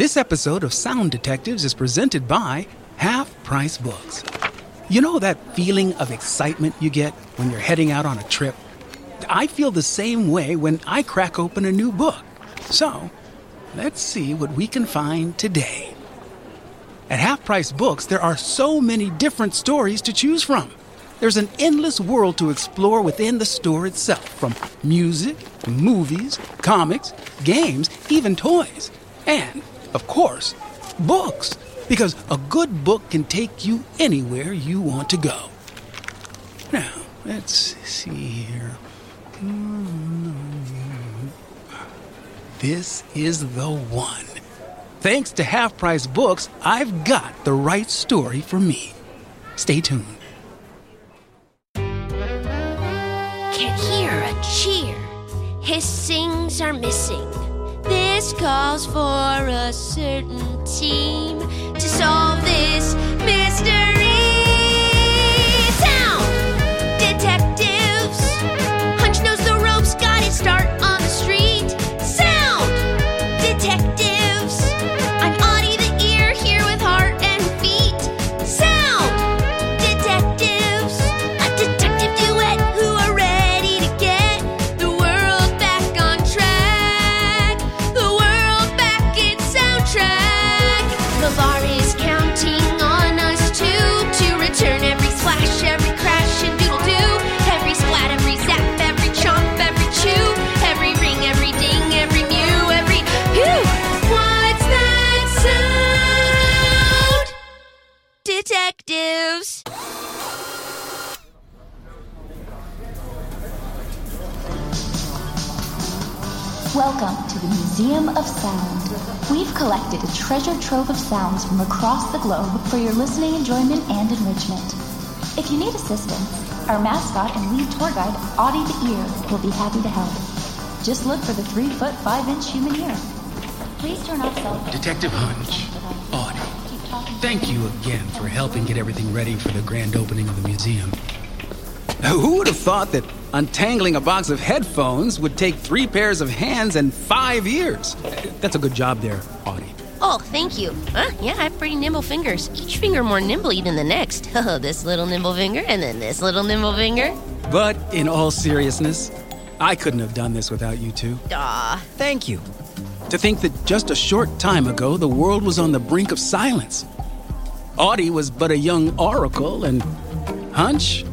This episode of Sound Detectives is presented by Half Price Books. You know that feeling of excitement you get when you're heading out on a trip? I feel the same way when I crack open a new book. So, let's see what we can find today. At Half Price Books, there are so many different stories to choose from. There's an endless world to explore within the store itself, from music, movies, comics, games, even toys. And, of course, books, because a good book can take you anywhere you want to go. Now, let's see here. This is the one. Thanks to Half Price Books, I've got the right story for me. Stay tuned. Can hear a cheer. Hissings are missing. This calls for a certain team to solve this mystery. Sound Detectives. Hunch knows the ropes, got his start on the street. Sound Detectives. I'm Audie the Ear, here with heart and feet. Sound Detectives. A detective duet who are ready to get the world back on track. The world back in soundtrack. LeVar is counting on us too to return every splash, every crash and doodle-doo. Every splat, every zap, every chomp, every chew. Every ring, every ding, every mew, every whew. What's that sound? Detectives. Welcome to the Museum of Sound. We've collected a treasure trove of sounds from across the globe for your listening enjoyment and enrichment. If you need assistance, our mascot and lead tour guide, Audie the Ear, will be happy to help. Just look for the 3-foot, 5-inch human ear. Please turn off cell phones. Detective Hunch, Audie, thank you again for helping get everything ready for the grand opening of the museum. Who would have thought that untangling a box of headphones would take 3 pairs of hands and 5 ears? That's a good job there, Audie. Oh, thank you. Yeah, I have pretty nimble fingers. Each finger more nimbly than the next. Oh, this little nimble finger and then this little nimble finger. But in all seriousness, I couldn't have done this without you two. Aw. Thank you. To think that just a short time ago, the world was on the brink of silence. Audie was but a young oracle, and Hunch...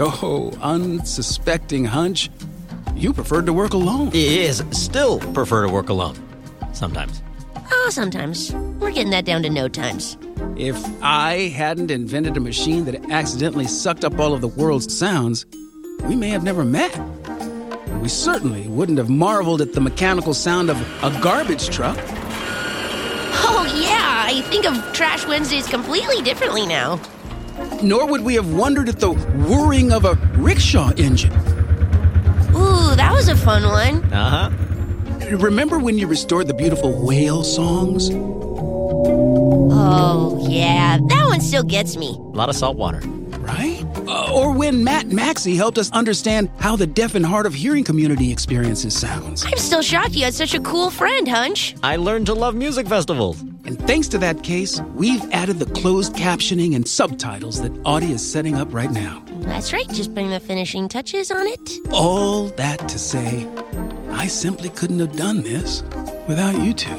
Oh, unsuspecting Hunch, you preferred to work alone. He is still prefer to work alone. Sometimes. Oh, sometimes. We're getting that down to no times. If I hadn't invented a machine that accidentally sucked up all of the world's sounds, we may have never met. We certainly wouldn't have marveled at the mechanical sound of a garbage truck. Oh, yeah, I think of Trash Wednesdays completely differently now. Nor would we have wondered at the whirring of a rickshaw engine. Ooh, that was a fun one. Uh-huh. Remember when you restored the beautiful whale songs? Oh, yeah. That one still gets me. A lot of salt water. Right? Or when Matt Maxey helped us understand how the deaf and hard of hearing community experiences sounds. I'm still shocked you had such a cool friend, Hunch. I learned to love music festivals. And thanks to that case, we've added the closed captioning and subtitles that Audie is setting up right now. That's right, just putting the finishing touches on it. All that to say, I simply couldn't have done this without you two.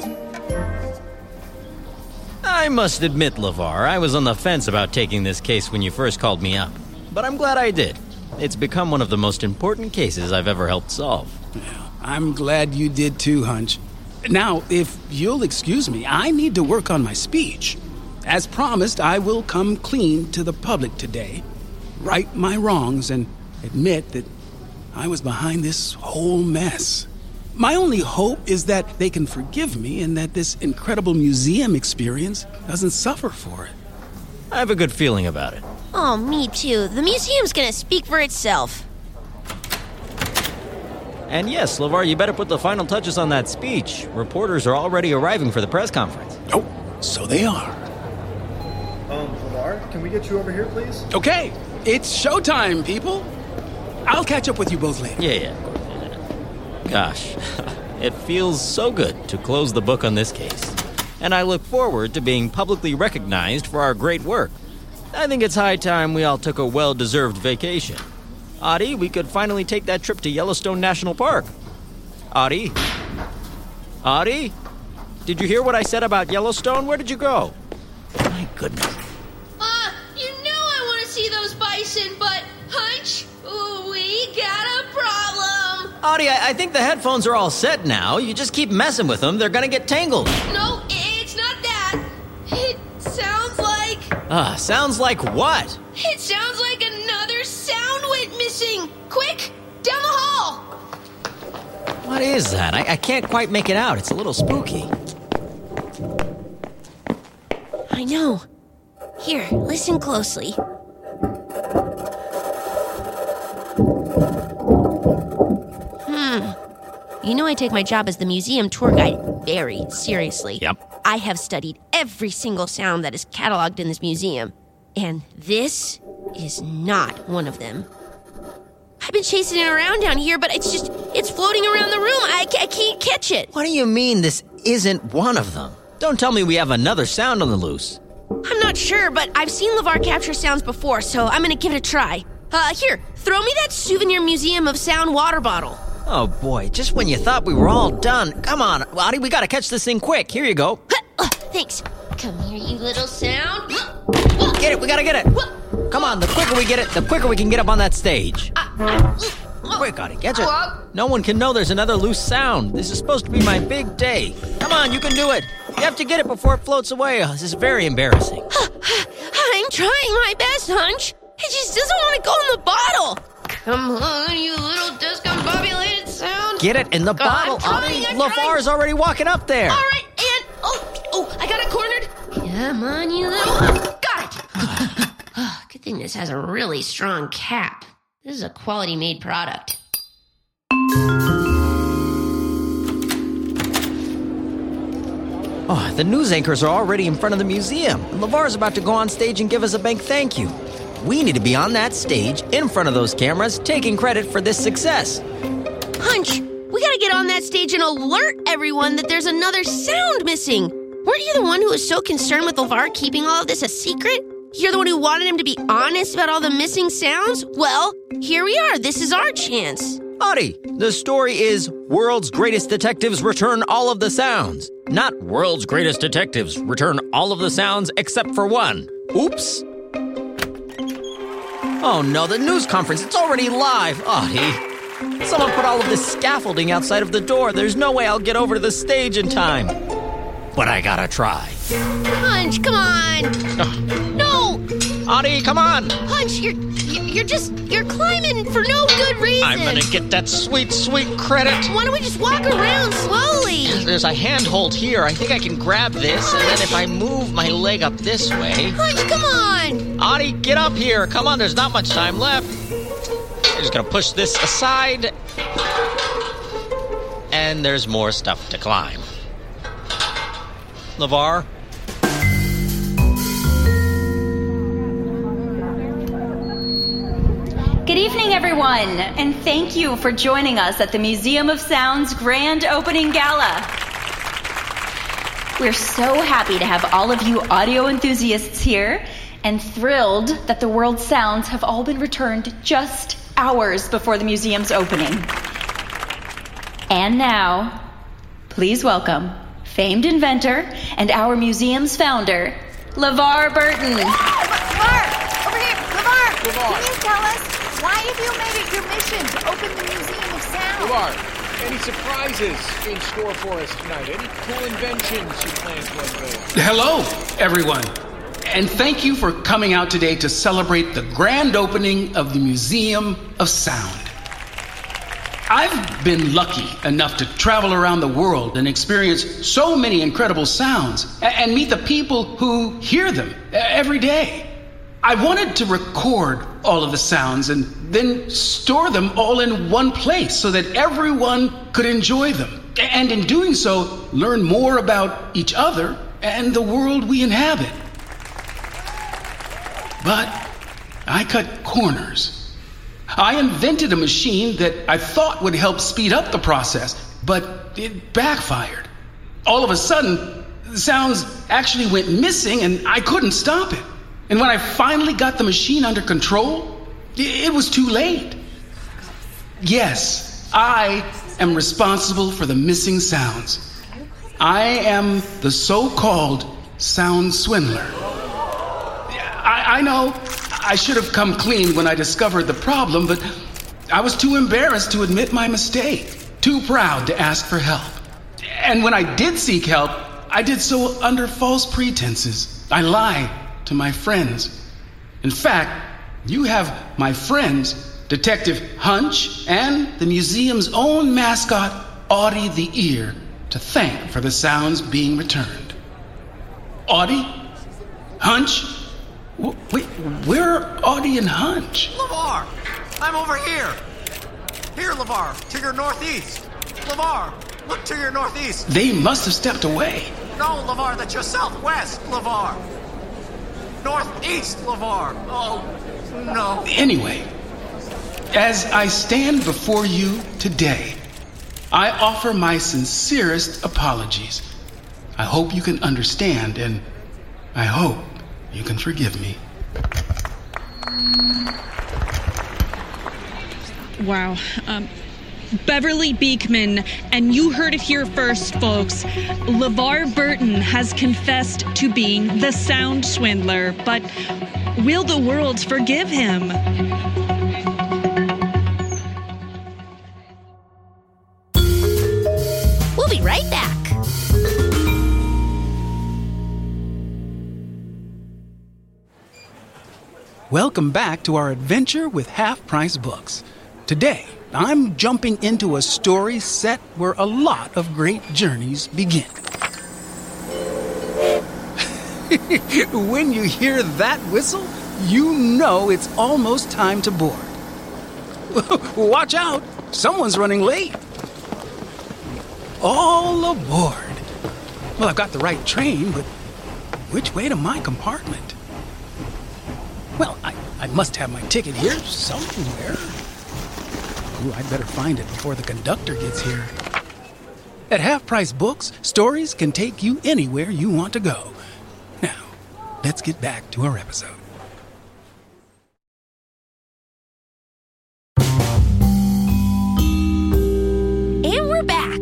I must admit, LeVar, I was on the fence about taking this case when you first called me up. But I'm glad I did. It's become one of the most important cases I've ever helped solve. Yeah, I'm glad you did too, Hunch. Now, if you'll excuse me, I need to work on my speech. As promised, I will come clean to the public today, right my wrongs, and admit that I was behind this whole mess. My only hope is that they can forgive me and that this incredible museum experience doesn't suffer for it. I have a good feeling about it. Oh, me too. The museum's gonna speak for itself. And yes, LeVar, you better put the final touches on that speech. Reporters are already arriving for the press conference. Oh, so they are. LeVar, can we get you over here, please? Okay, it's showtime, people. I'll catch up with you both later. Yeah. Gosh, it feels so good to close the book on this case. and I look forward to being publicly recognized for our great work. I think it's high time we all took a well-deserved vacation. Audie, we could finally take that trip to Yellowstone National Park. Audie? Audie? Did you hear what I said about Yellowstone? Where did you go? My goodness. You know I want to see those bison, but, Hunch, we got a problem. Audie, I think the headphones are all set now. You just keep messing with them. They're going to get tangled. No, it's not that. It sounds like... sounds like what? It sounds like another sound went missing. Quick, down the hall. What is that? I can't quite make it out. It's a little spooky. I know. Here, listen closely. You know I take my job as the museum tour guide very seriously. Yep. I have studied every single sound that is cataloged in this museum, and this is not one of them. I've been chasing it around down here, but it's floating around the room. I can't catch it. What do you mean this isn't one of them? Don't tell me we have another sound on the loose. I'm not sure, but I've seen LeVar capture sounds before, so I'm going to give it a try. Here, throw me that souvenir Museum of Sound water bottle. Oh, boy, just when you thought we were all done. Come on, Audie, we got to catch this thing quick. Here you go. Thanks. Come here, you little sound. Get it, we got to get it. Come on, the quicker we get it, the quicker we can get up on that stage. Quick, Audie, catch it. No one can know there's another loose sound. This is supposed to be my big day. Come on, you can do it. You have to get it before it floats away. This is very embarrassing. I'm trying my best, Hunch. It just doesn't want to go in the bottle. Come on, you little discombobulated sound. Get it in the bottle, Audie. LeVar's already walking up there. All right, and... Oh, I got it cornered. Come on, you little... Got it. Good thing this has a really strong cap. This is a quality-made product. Oh, the news anchors are already in front of the museum. And LeVar's about to go on stage and give us a big thank you. We need to be on that stage, in front of those cameras, taking credit for this success. Hunch, we gotta get on that stage and alert everyone that there's another sound missing. Weren't you the one who was so concerned with LeVar keeping all of this a secret? You're the one who wanted him to be honest about all the missing sounds? Well, here we are. This is our chance. Audie, the story is World's Greatest Detectives Return All of the Sounds. Not World's Greatest Detectives Return All of the Sounds Except for One. Oops. Oh, no, the news conference. It's already live, Audie. Someone put all of this scaffolding outside of the door. There's no way I'll get over to the stage in time. But I gotta try. Hunch, come on. Audie, come on! Hunch, you're climbing for no good reason. I'm gonna get that sweet, sweet credit. Why don't we just walk around slowly? There's a handhold here. I think I can grab this, Hunch. And then if I move my leg up this way... Hunch, come on! Audie, get up here. Come on, there's not much time left. I'm just gonna push this aside. And there's more stuff to climb. LeVar? Good evening, everyone, and thank you for joining us at the Museum of Sound's grand opening gala. We're so happy to have all of you audio enthusiasts here and thrilled that the world's sounds have all been returned just hours before the museum's opening. And now, please welcome famed inventor and our museum's founder, LeVar Burton. LeVar! Over here, LeVar! Can you tell us? Why have you made it your mission to open the Museum of Sound? LeVar, any surprises in store for us tonight? Any cool inventions you plan to unveil? Hello, everyone. And thank you for coming out today to celebrate the grand opening of the Museum of Sound. I've been lucky enough to travel around the world and experience so many incredible sounds and meet the people who hear them every day. I wanted to record all of the sounds and then store them all in one place so that everyone could enjoy them. And in doing so, learn more about each other and the world we inhabit. But I cut corners. I invented a machine that I thought would help speed up the process, but it backfired. All of a sudden, The sounds actually went missing, and I couldn't stop it. And when I finally got the machine under control, it was too late. Yes, I am responsible for the missing sounds. I am the so-called sound swindler. I know I should have come clean when I discovered the problem, but I was too embarrassed to admit my mistake, too proud to ask for help. And when I did seek help, I did so under false pretenses. I lied to my friends. In fact, you have my friends, Detective Hunch and the museum's own mascot, Audie the Ear, to thank for the sounds being returned. Audie? Hunch? Wait, where are Audie and Hunch? LeVar, I'm over here. Here, LeVar, to your northeast. LeVar, look to your northeast. They must have stepped away. No, LeVar, that's your southwest, LeVar. Northeast, LeVar. Oh, no. Anyway, as I stand before you today, I offer my sincerest apologies. I hope you can understand, and I hope you can forgive me. Wow. Beverly Beekman, and you heard it here first, folks. LeVar Burton has confessed to being the sound swindler, but will the world forgive him? We'll be right back. Welcome back to our adventure with Half Price Books. Today, I'm jumping into a story set where a lot of great journeys begin. When you hear that whistle, you know it's almost time to board. Watch out! Someone's running late. All aboard. Well, I've got the right train, but which way to my compartment? Well, I must have my ticket here somewhere. Ooh, I'd better find it before the conductor gets here. At Half Price Books, stories can take you anywhere you want to go. Now, let's get back to our episode. And we're back.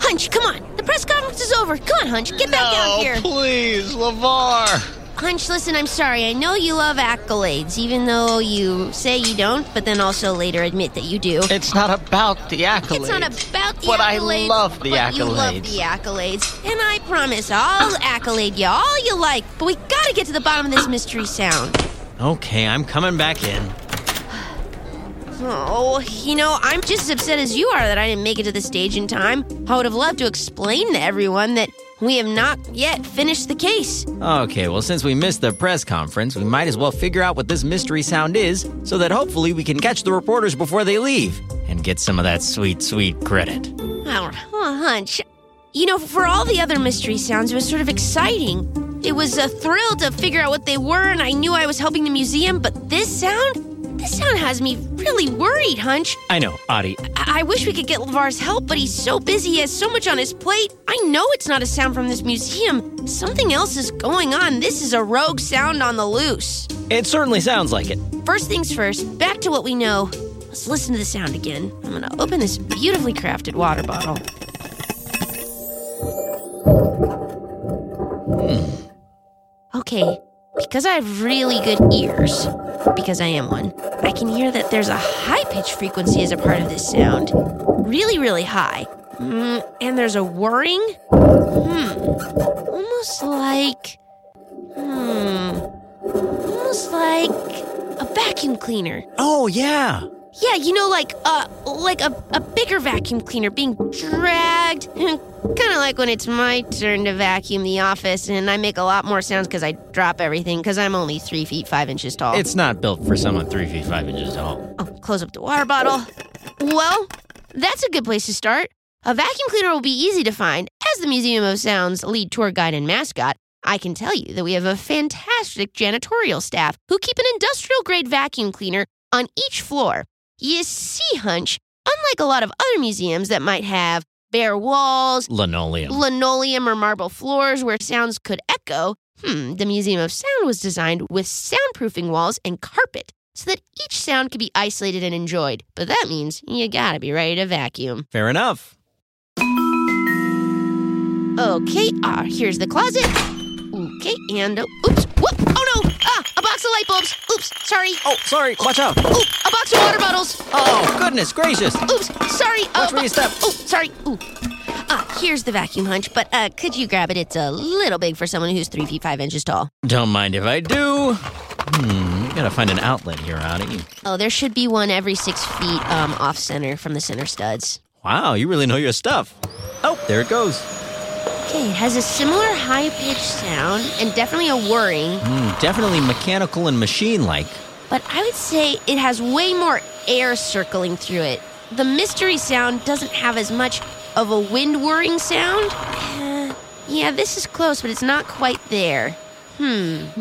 Hunch, come on. The press conference is over. Come on, Hunch. Get back out here. No, please, LeVar. Hunch, listen, I'm sorry. I know you love accolades, even though you say you don't, but then also later admit that you do. It's not about the accolades. It's not about the accolades. But I love the accolades. You love the accolades. And I promise I'll accolade you all you like, but we gotta get to the bottom of this mystery sound. Okay, I'm coming back in. Oh, you know, I'm just as upset as you are that I didn't make it to the stage in time. I would have loved to explain to everyone that we have not yet finished the case. Okay, well, since we missed the press conference, we might as well figure out what this mystery sound is so that hopefully we can catch the reporters before they leave and get some of that sweet, sweet credit. Oh, Hunch. You know, for all the other mystery sounds, it was sort of exciting. It was a thrill to figure out what they were, and I knew I was helping the museum, but this sound has me really worried, Hunch. I know, Audie. I wish we could get LeVar's help, but he's so busy, he has so much on his plate. I know it's not a sound from this museum. Something else is going on. This is a rogue sound on the loose. It certainly sounds like it. First things first, back to what we know. Let's listen to the sound again. I'm going to open this beautifully crafted water bottle. Okay. Because I have really good ears, because I am one, I can hear that there's a high-pitched frequency as a part of this sound. Really, really high. And there's a whirring? Almost like a vacuum cleaner. Oh, yeah. Yeah, you know, like a bigger vacuum cleaner being dragged. Kind of like when it's my turn to vacuum the office, and I make a lot more sounds because I drop everything because I'm only 3 feet 5 inches tall. It's not built for someone 3 feet 5 inches tall. Oh, close up the water bottle. Well, that's a good place to start. A vacuum cleaner will be easy to find. As the Museum of Sound's lead tour guide and mascot, I can tell you that we have a fantastic janitorial staff who keep an industrial-grade vacuum cleaner on each floor. You see, Hunch, Unlike a lot of other museums that might have bare walls, linoleum or marble floors where sounds could echo, the Museum of Sound was designed with soundproofing walls and carpet so that each sound could be isolated and enjoyed. But that means you gotta be ready to vacuum. Fair enough. Okay, here's the closet. Okay, and, oops, whoop, oh no, a box of light bulbs. Oops, sorry. Oh, sorry, watch out. Ooh, a box of water bottles. Oh, goodness gracious. Oops, sorry. Watch where you step. Oh, sorry. Ooh. Here's the vacuum, Hunch, but could you grab it? It's a little big for someone who's 3 feet 5 inches tall. Don't mind if I do. Gotta find an outlet here, Audie. Oh, there should be one every 6 feet off center from the center studs. Wow, you really know your stuff. Oh, there it goes. Okay, it has a similar high-pitched sound and definitely a whirring. Definitely mechanical and machine-like. But I would say it has way more air circling through it. The mystery sound doesn't have as much of a wind whirring sound. Yeah, this is close, but it's not quite there. You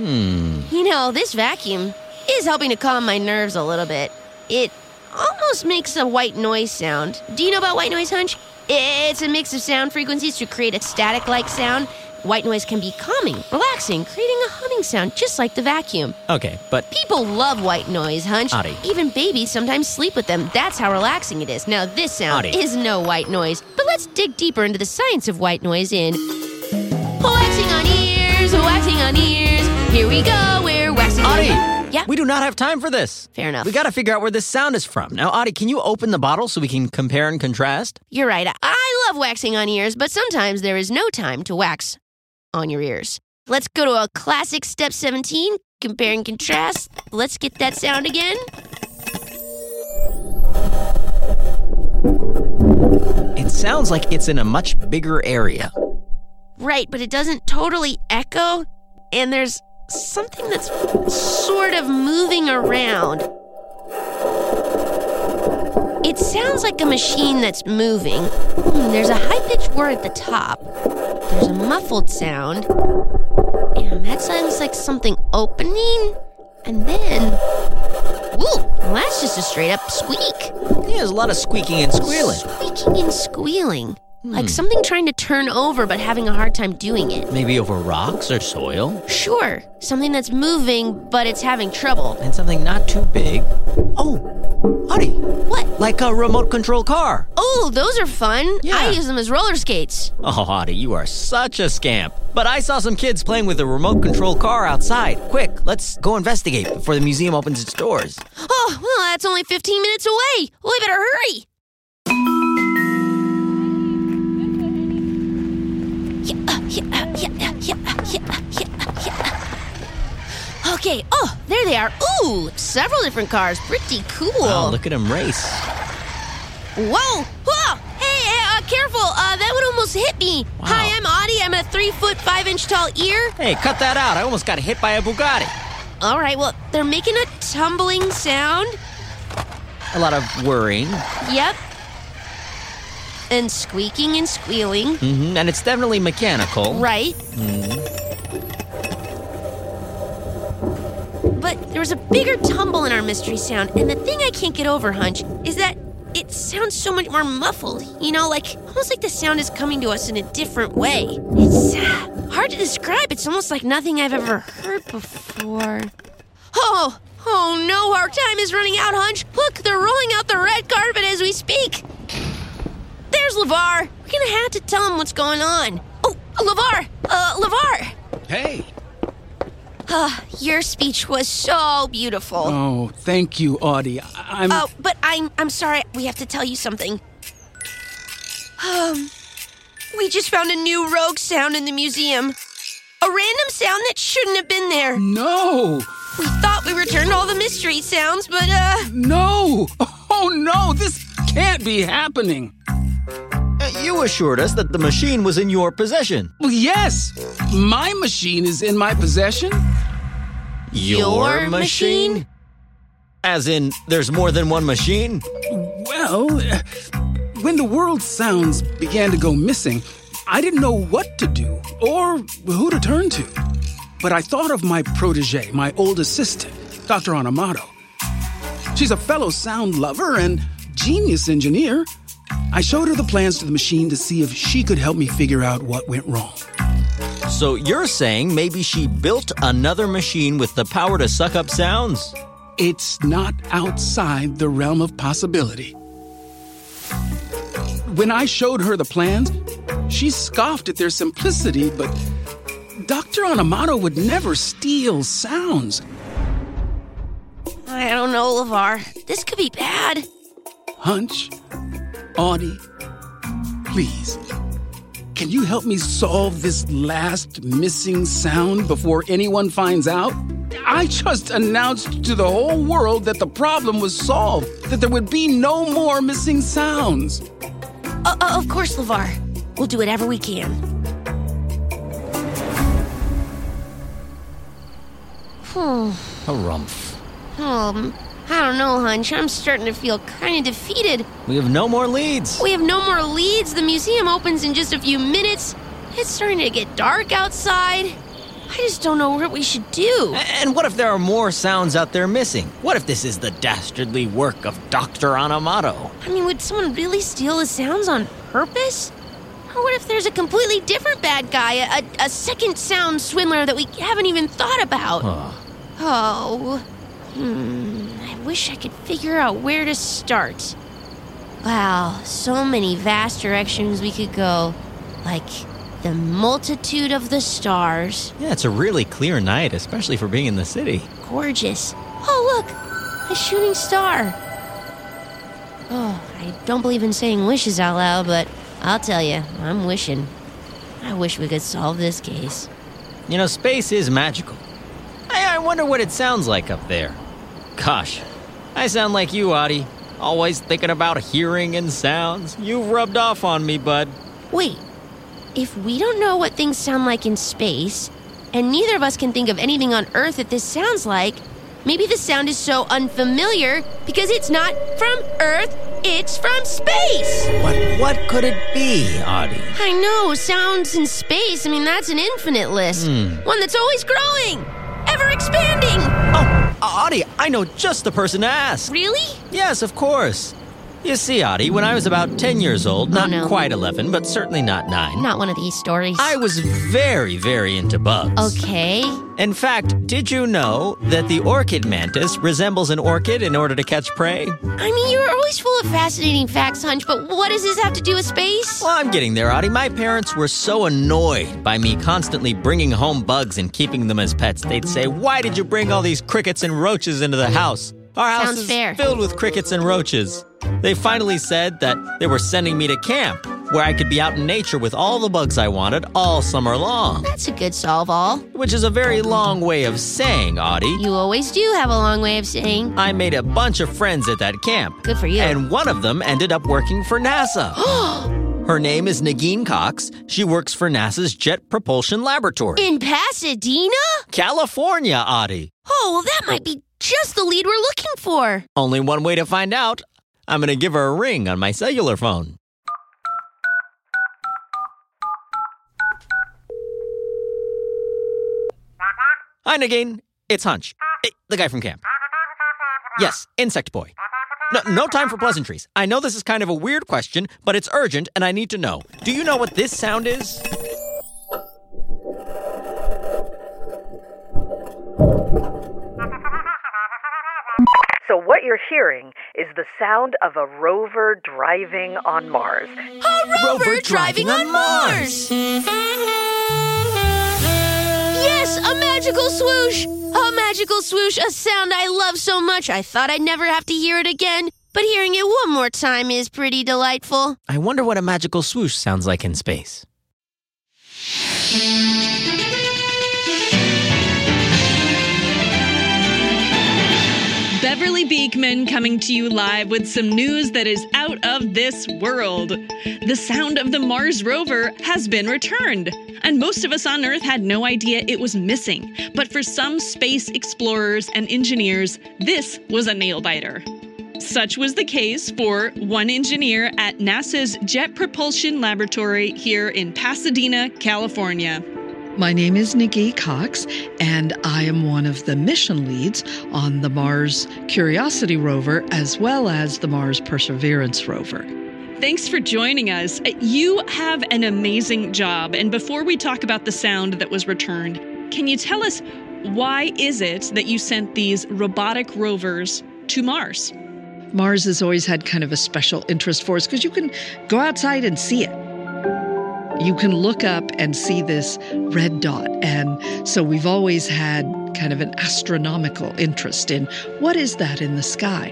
know, this vacuum is helping to calm my nerves a little bit. It almost makes a white noise sound. Do you know about white noise, Hunch? It's a mix of sound frequencies to create a static-like sound. White noise can be calming, relaxing, creating a humming sound just like the vacuum. Okay, but... people love white noise, Hunch. Audie. Even babies sometimes sleep with them. That's how relaxing it is. Now, this sound is no white noise. But let's dig deeper into the science of white noise in... waxing on ears, here we go, we're waxing on ears. Yeah? We do not have time for this. Fair enough. We gotta figure out where this sound is from. Now, Audie, can you open the bottle so we can compare and contrast? You're right. I love waxing on ears, but sometimes there is no time to wax on your ears. Let's go to a classic step 17, compare and contrast. Let's get that sound again. It sounds like it's in a much bigger area. Right, but it doesn't totally echo, and there's something that's sort of moving around. It sounds like a machine that's moving. There's a high-pitched whir at the top. There's a muffled sound. And that sounds like something opening. And then... ooh, well, that's just a straight-up squeak. Yeah, there's a lot of squeaking and squealing. Squeaking and squealing. Like something trying to turn over but having a hard time doing it. Maybe over rocks or soil? Sure. Something that's moving but it's having trouble. And something not too big. Oh, Audie. What? Like a remote control car. Oh, those are fun. Yeah. I use them as roller skates. Oh, Audie, you are such a scamp. But I saw some kids playing with a remote control car outside. Quick, let's go investigate before the museum opens its doors. Oh, well, that's only 15 minutes away. We better hurry. Okay, oh, there they are. Ooh, several different cars. Pretty cool. Oh, look at them race. Whoa. Hey, careful. That would almost hit me. Wow. Hi, I'm Audie. I'm a 3 foot, 5 inch tall ear. Hey, cut that out. I almost got hit by a Bugatti. All right, well, they're making a tumbling sound. A lot of whirring. Yep. And squeaking and squealing. And it's definitely mechanical. Right. But there was a bigger tumble in our mystery sound, and the thing I can't get over, Hunch, is that it sounds so much more muffled. You know, like almost like the sound is coming to us in a different way. It's hard to describe. It's almost like nothing I've ever heard before. Oh no, our time is running out, Hunch. Look, they're rolling out the red carpet as we speak. There's LeVar. We're going to have to tell him what's going on. Oh, LeVar! LeVar! Hey! Your speech was so beautiful. Oh, thank you, Audie. Oh, but I'm sorry. We have to tell you something. We just found a new rogue sound in the museum. A random sound that shouldn't have been there. No! We thought we returned all the mystery sounds, but, No! Oh, no! This can't be happening. You assured us that the machine was in your possession. Well, yes. My machine is in my possession. Your machine? As in, there's more than one machine? Well, when the world's sounds began to go missing, I didn't know what to do or who to turn to. But I thought of my protege, my old assistant, Dr. Onomato. She's a fellow sound lover and genius engineer. I showed her the plans to the machine to see if she could help me figure out what went wrong. So you're saying maybe she built another machine with the power to suck up sounds? It's not outside the realm of possibility. When I showed her the plans, she scoffed at their simplicity, but Dr. Onomato would never steal sounds. I don't know, LeVar. This could be bad. Hunch, Audie, please, can you help me solve this last missing sound before anyone finds out? I just announced to the whole world that the problem was solved, that there would be no more missing sounds. Of course, LeVar. We'll do whatever we can. Harumph. I don't know, Hunch. I'm starting to feel kind of defeated. We have no more leads. The museum opens in just a few minutes. It's starting to get dark outside. I just don't know what we should do. And what if there are more sounds out there missing? What if this is the dastardly work of Dr. Onomato? I mean, would someone really steal the sounds on purpose? Or what if there's a completely different bad guy, a second sound swindler that we haven't even thought about? I wish I could figure out where to start. Wow, so many vast directions we could go. Like the multitude of the stars. Yeah, it's a really clear night, especially for being in the city. Gorgeous. Oh, look, a shooting star. Oh, I don't believe in saying wishes out loud, but I'll tell you, I'm wishing. I wish we could solve this case. You know, space is magical. I wonder what it sounds like up there. Gosh, I sound like you, Audie. Always thinking about hearing and sounds. You've rubbed off on me, bud. Wait. If we don't know what things sound like in space, and neither of us can think of anything on Earth that this sounds like, maybe the sound is so unfamiliar because it's not from Earth, it's from space! What could it be, Audie? I know, sounds in space, I mean, that's an infinite list. One that's always growing, ever expanding! Oh, Audie, I know just the person to ask. Really? Yes, of course. You see, Audie, when I was about 10 years old, quite 11, but certainly not 9. Not one of these stories. I was very, very into bugs. Okay. In fact, did you know that the orchid mantis resembles an orchid in order to catch prey? I mean, you're always full of fascinating facts, Hunch, but what does this have to do with space? Well, I'm getting there, Audie. My parents were so annoyed by me constantly bringing home bugs and keeping them as pets. They'd say, "Why did you bring all these crickets and roaches into the house? Our house Sounds is fair. Filled with crickets and roaches." They finally said that they were sending me to camp, where I could be out in nature with all the bugs I wanted all summer long. That's a good solve-all. Which is a very long way of saying, Audie. You always do have a long way of saying. I made a bunch of friends at that camp. Good for you. And one of them ended up working for NASA. Her name is Nagin Cox. She works for NASA's Jet Propulsion Laboratory. In Pasadena? California, Audie. Oh, well, that might be just the lead we're looking for. Only one way to find out. I'm going to give her a ring on my cellular phone. Hi, Nagin. It's Hunch. The guy from camp. Yes, Insect Boy. No time for pleasantries. I know this is kind of a weird question, but it's urgent and I need to know. Do you know what this sound is? So what you're hearing is the sound of a rover driving on Mars. A rover driving on Mars! Yes, a magical swoosh! A magical swoosh, a sound I love so much I thought I'd never have to hear it again. But hearing it one more time is pretty delightful. I wonder what a magical swoosh sounds like in space. Beverly Beekman coming to you live with some news that is out of this world. The sound of the Mars rover has been returned, and most of us on Earth had no idea it was missing. But for some space explorers and engineers, this was a nail-biter. Such was the case for one engineer at NASA's Jet Propulsion Laboratory here in Pasadena, California. My name is Nagin Cox, and I am one of the mission leads on the Mars Curiosity rover as well as the Mars Perseverance rover. Thanks for joining us. You have an amazing job. And before we talk about the sound that was returned, can you tell us why is it that you sent these robotic rovers to Mars? Mars has always had kind of a special interest for us because you can go outside and see it. You can look up and see this red dot. And so we've always had kind of an astronomical interest in what is that in the sky.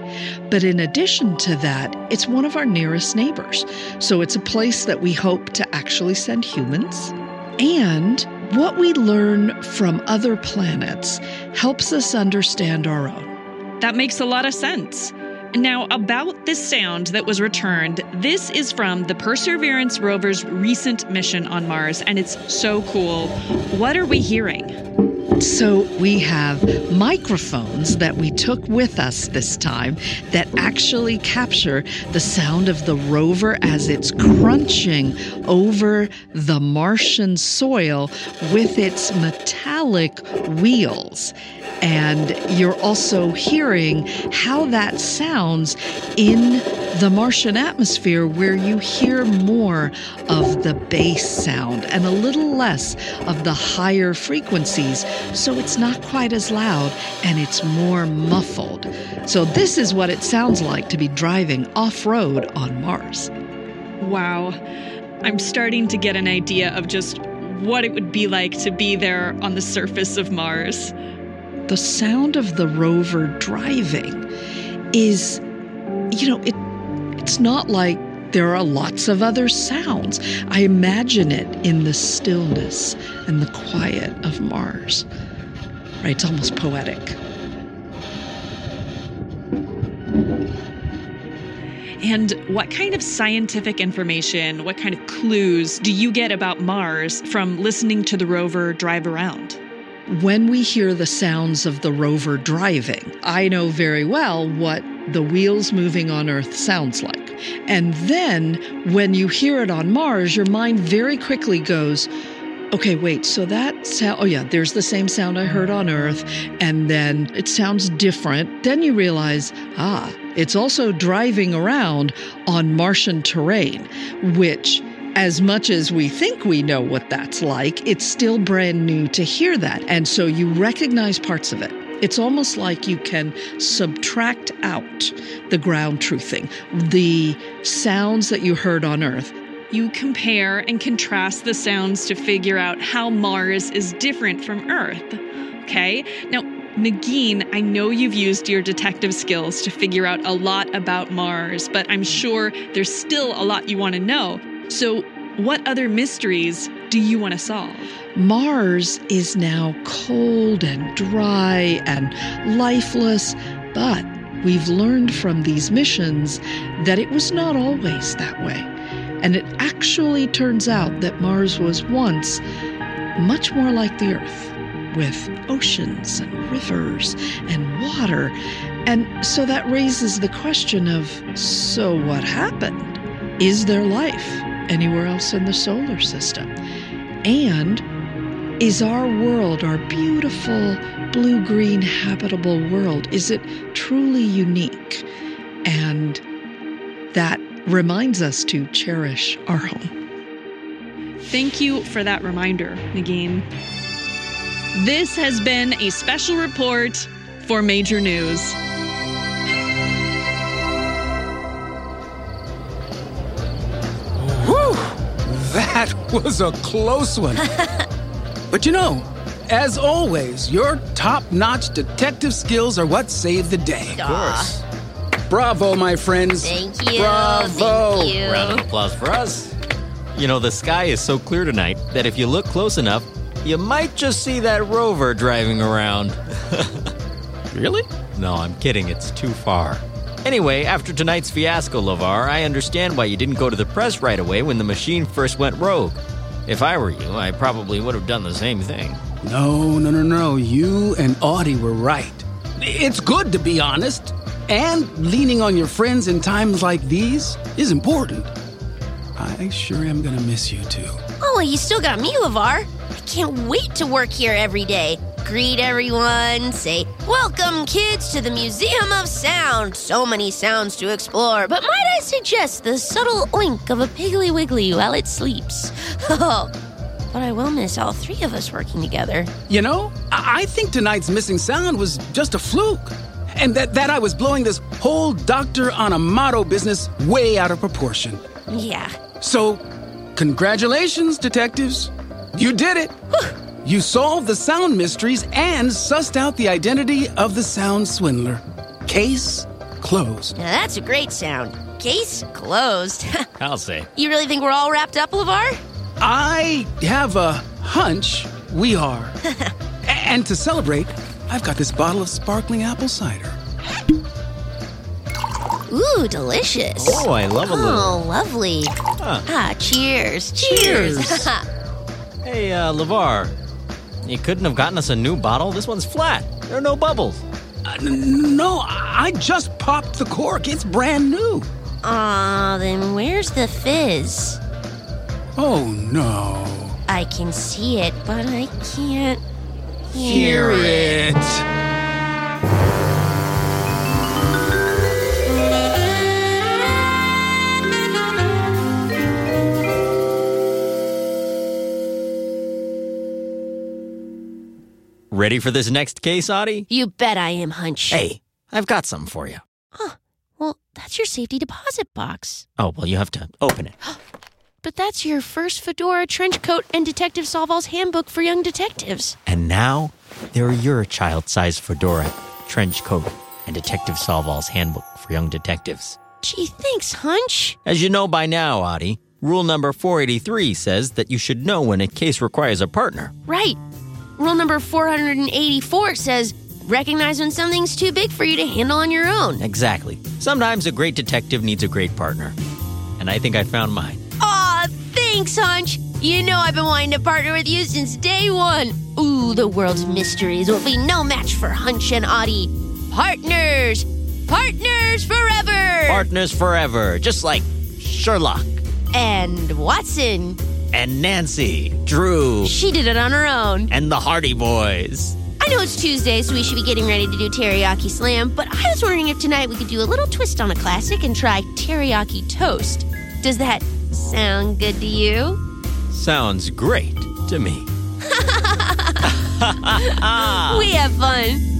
But in addition to that, it's one of our nearest neighbors. So it's a place that we hope to actually send humans. And what we learn from other planets helps us understand our own. That makes a lot of sense. Now, about this sound that was returned, this is from the Perseverance rover's recent mission on Mars, and it's so cool. What are we hearing? So we have microphones that we took with us this time that actually capture the sound of the rover as it's crunching over the Martian soil with its metallic wheels. And you're also hearing how that sounds in the Martian atmosphere, where you hear more of the bass sound and a little less of the higher frequencies. So it's not quite as loud and it's more muffled. So this is what it sounds like to be driving off-road on Mars. Wow. I'm starting to get an idea of just what it would be like to be there on the surface of Mars. The sound of the rover driving is, it's not like there are lots of other sounds. I imagine it in the stillness and the quiet of Mars. Right, it's almost poetic. And what kind of scientific information, what kind of clues do you get about Mars from listening to the rover drive around? When we hear the sounds of the rover driving, I know very well what the wheels moving on Earth sounds like. And then when you hear it on Mars, your mind very quickly goes, okay, wait, so that sound, oh yeah, there's the same sound I heard on Earth, and then it sounds different. Then you realize, it's also driving around on Martian terrain, which, as much as we think we know what that's like, it's still brand new to hear that. And so you recognize parts of it. It's almost like you can subtract out the ground truthing, the sounds that you heard on Earth. You compare and contrast the sounds to figure out how Mars is different from Earth. Okay? Now, Nagin, I know you've used your detective skills to figure out a lot about Mars, but I'm sure there's still a lot you want to know. So what other mysteries do you want to solve? Mars is now cold and dry and lifeless, but we've learned from these missions that it was not always that way. And it actually turns out that Mars was once much more like the Earth, with oceans and rivers and water. And so that raises the question of, so what happened? Is there life anywhere else in the solar system? And is our world, our beautiful blue-green habitable world, is it truly unique? And that reminds us to cherish our home. Thank you for that reminder, Nagin. This has been a special report for Major News. That was a close one. But as always, your top-notch detective skills are what saved the day. Of course. Bravo, my friends. Thank you. Bravo. Thank you. Round of applause for us. The sky is so clear tonight that if you look close enough, you might just see that rover driving around. Really? No, I'm kidding. It's too far. Anyway, after tonight's fiasco, LeVar, I understand why you didn't go to the press right away when the machine first went rogue. If I were you, I probably would have done the same thing. No. You and Audie were right. It's good to be honest. And leaning on your friends in times like these is important. I sure am going to miss you, too. Oh, you still got me, LeVar. I can't wait to work here every day. Greet everyone, say, welcome, kids, to the Museum of Sound. So many sounds to explore, but might I suggest the subtle oink of a piggly wiggly while it sleeps? Oh, but I will miss all three of us working together. You know, I think tonight's missing sound was just a fluke, and that I was blowing this whole Dr. Onomato business way out of proportion. Yeah. So, congratulations, detectives. You did it. Whew. You solved the sound mysteries and sussed out the identity of the sound swindler. Case closed. Now that's a great sound. Case closed. I'll say. You really think we're all wrapped up, LeVar? I have a hunch we are. And to celebrate, I've got this bottle of sparkling apple cider. Ooh, delicious. Oh, I love a little. Oh, lovely. Huh. Ah, cheers. Cheers. Hey, LeVar. You couldn't have gotten us a new bottle? This one's flat. There are no bubbles. No, I just popped the cork. It's brand new. Then where's the fizz? Oh, no. I can see it, but I can't hear it. Ready for this next case, Audie? You bet I am, Hunch. Hey, I've got something for you. Oh, well, that's your safety deposit box. Oh, well, you have to open it. But that's your first fedora, trench coat, and Detective Solvol's handbook for young detectives. And now, they're your child-sized fedora, trench coat, and Detective Solvol's handbook for young detectives. Gee, thanks, Hunch. As you know by now, Audie, rule number 483 says that you should know when a case requires a partner. Right. Rule number 484 says, recognize when something's too big for you to handle on your own. Exactly. Sometimes a great detective needs a great partner. And I think I found mine. Aw, thanks, Hunch. You know I've been wanting to partner with you since day one. Ooh, the world's mysteries will be no match for Hunch and Audie. Partners! Partners forever! Partners forever, just like Sherlock. And Watson. And Nancy Drew. She did it on her own. And the Hardy Boys. I know it's Tuesday, so we should be getting ready to do Teriyaki Slam, but I was wondering if tonight we could do a little twist on a classic and try Teriyaki Toast. Does that sound good to you? Sounds great to me. We have fun.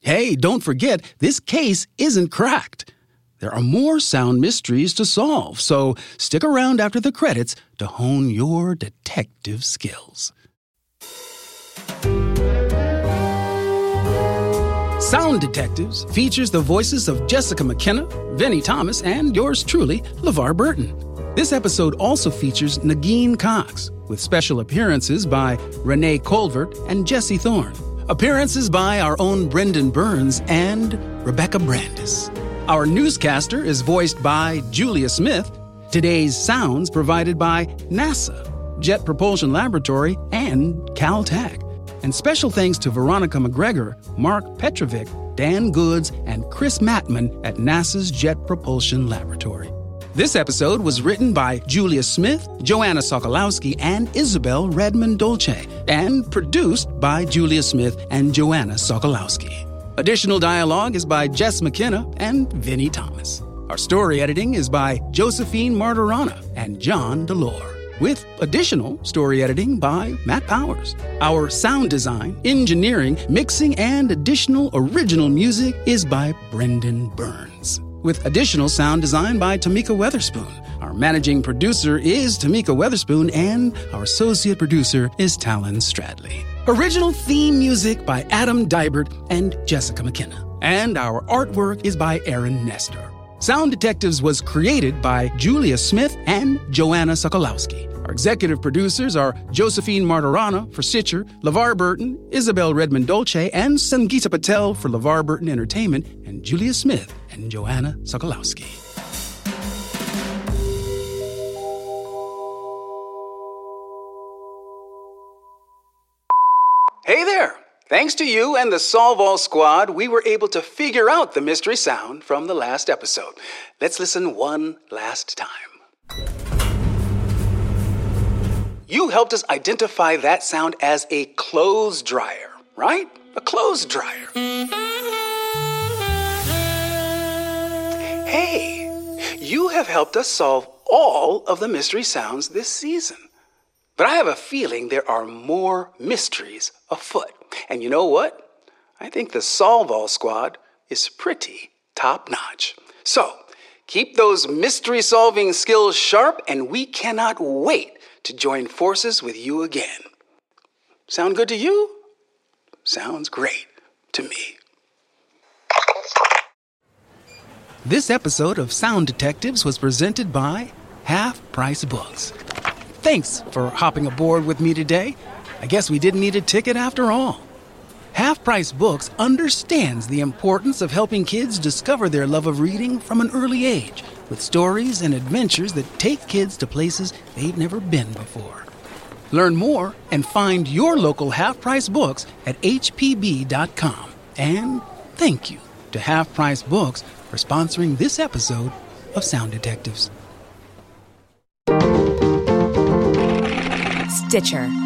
Hey, don't forget, this case isn't cracked. There are more sound mysteries to solve, so stick around after the credits to hone your detective skills. Sound Detectives features the voices of Jessica McKenna, Vinnie Thomas, and yours truly, LeVar Burton. This episode also features Nagin Cox, with special appearances by Renee Colvert and Jesse Thorne. Appearances by our own Brendan Burns and Rebecca Brandis. Our newscaster is voiced by Julia Smith. Today's sounds provided by NASA, Jet Propulsion Laboratory, and Caltech. And special thanks to Veronica McGregor, Mark Petrovic, Dan Goods, and Chris Mattman at NASA's Jet Propulsion Laboratory. This episode was written by Julia Smith, Joanna Sokolowski, and Isabel Redmond-Dolce, and produced by Julia Smith and Joanna Sokolowski. Additional dialogue is by Jess McKenna and Vinnie Thomas. Our story editing is by Josephine Martorana and John Delore, with additional story editing by Matt Powers. Our sound design, engineering, mixing, and additional original music is by Brendan Burns, with additional sound design by Tamika Weatherspoon. Our managing producer is Tamika Weatherspoon, and our associate producer is Talon Stradley. Original theme music by Adam Dibert and Jessica McKenna. And our artwork is by Aaron Nestor. Sound Detectives was created by Julia Smith and Joanna Sokolowski. Our executive producers are Josephine Martorana for Stitcher, LeVar Burton, Isabel Redmond-Dolce, and Sangeeta Patel for LeVar Burton Entertainment, and Julia Smith and Joanna Sokolowski. Hey there! Thanks to you and the Solve All Squad, we were able to figure out the mystery sound from the last episode. Let's listen one last time. You helped us identify that sound as a clothes dryer, right? A clothes dryer. Hey, you have helped us solve all of the mystery sounds this season. But I have a feeling there are more mysteries afoot. And you know what? I think the Solve All Squad is pretty top-notch. So, keep those mystery-solving skills sharp, and we cannot wait to join forces with you again. Sound good to you? Sounds great to me. This episode of Sound Detectives was presented by Half Price Books. Thanks for hopping aboard with me today. I guess we didn't need a ticket after all. Half Price Books understands the importance of helping kids discover their love of reading from an early age with stories and adventures that take kids to places they've never been before. Learn more and find your local Half Price Books at hpb.com. And thank you to Half Price Books for sponsoring this episode of Sound Detectives. Stitcher.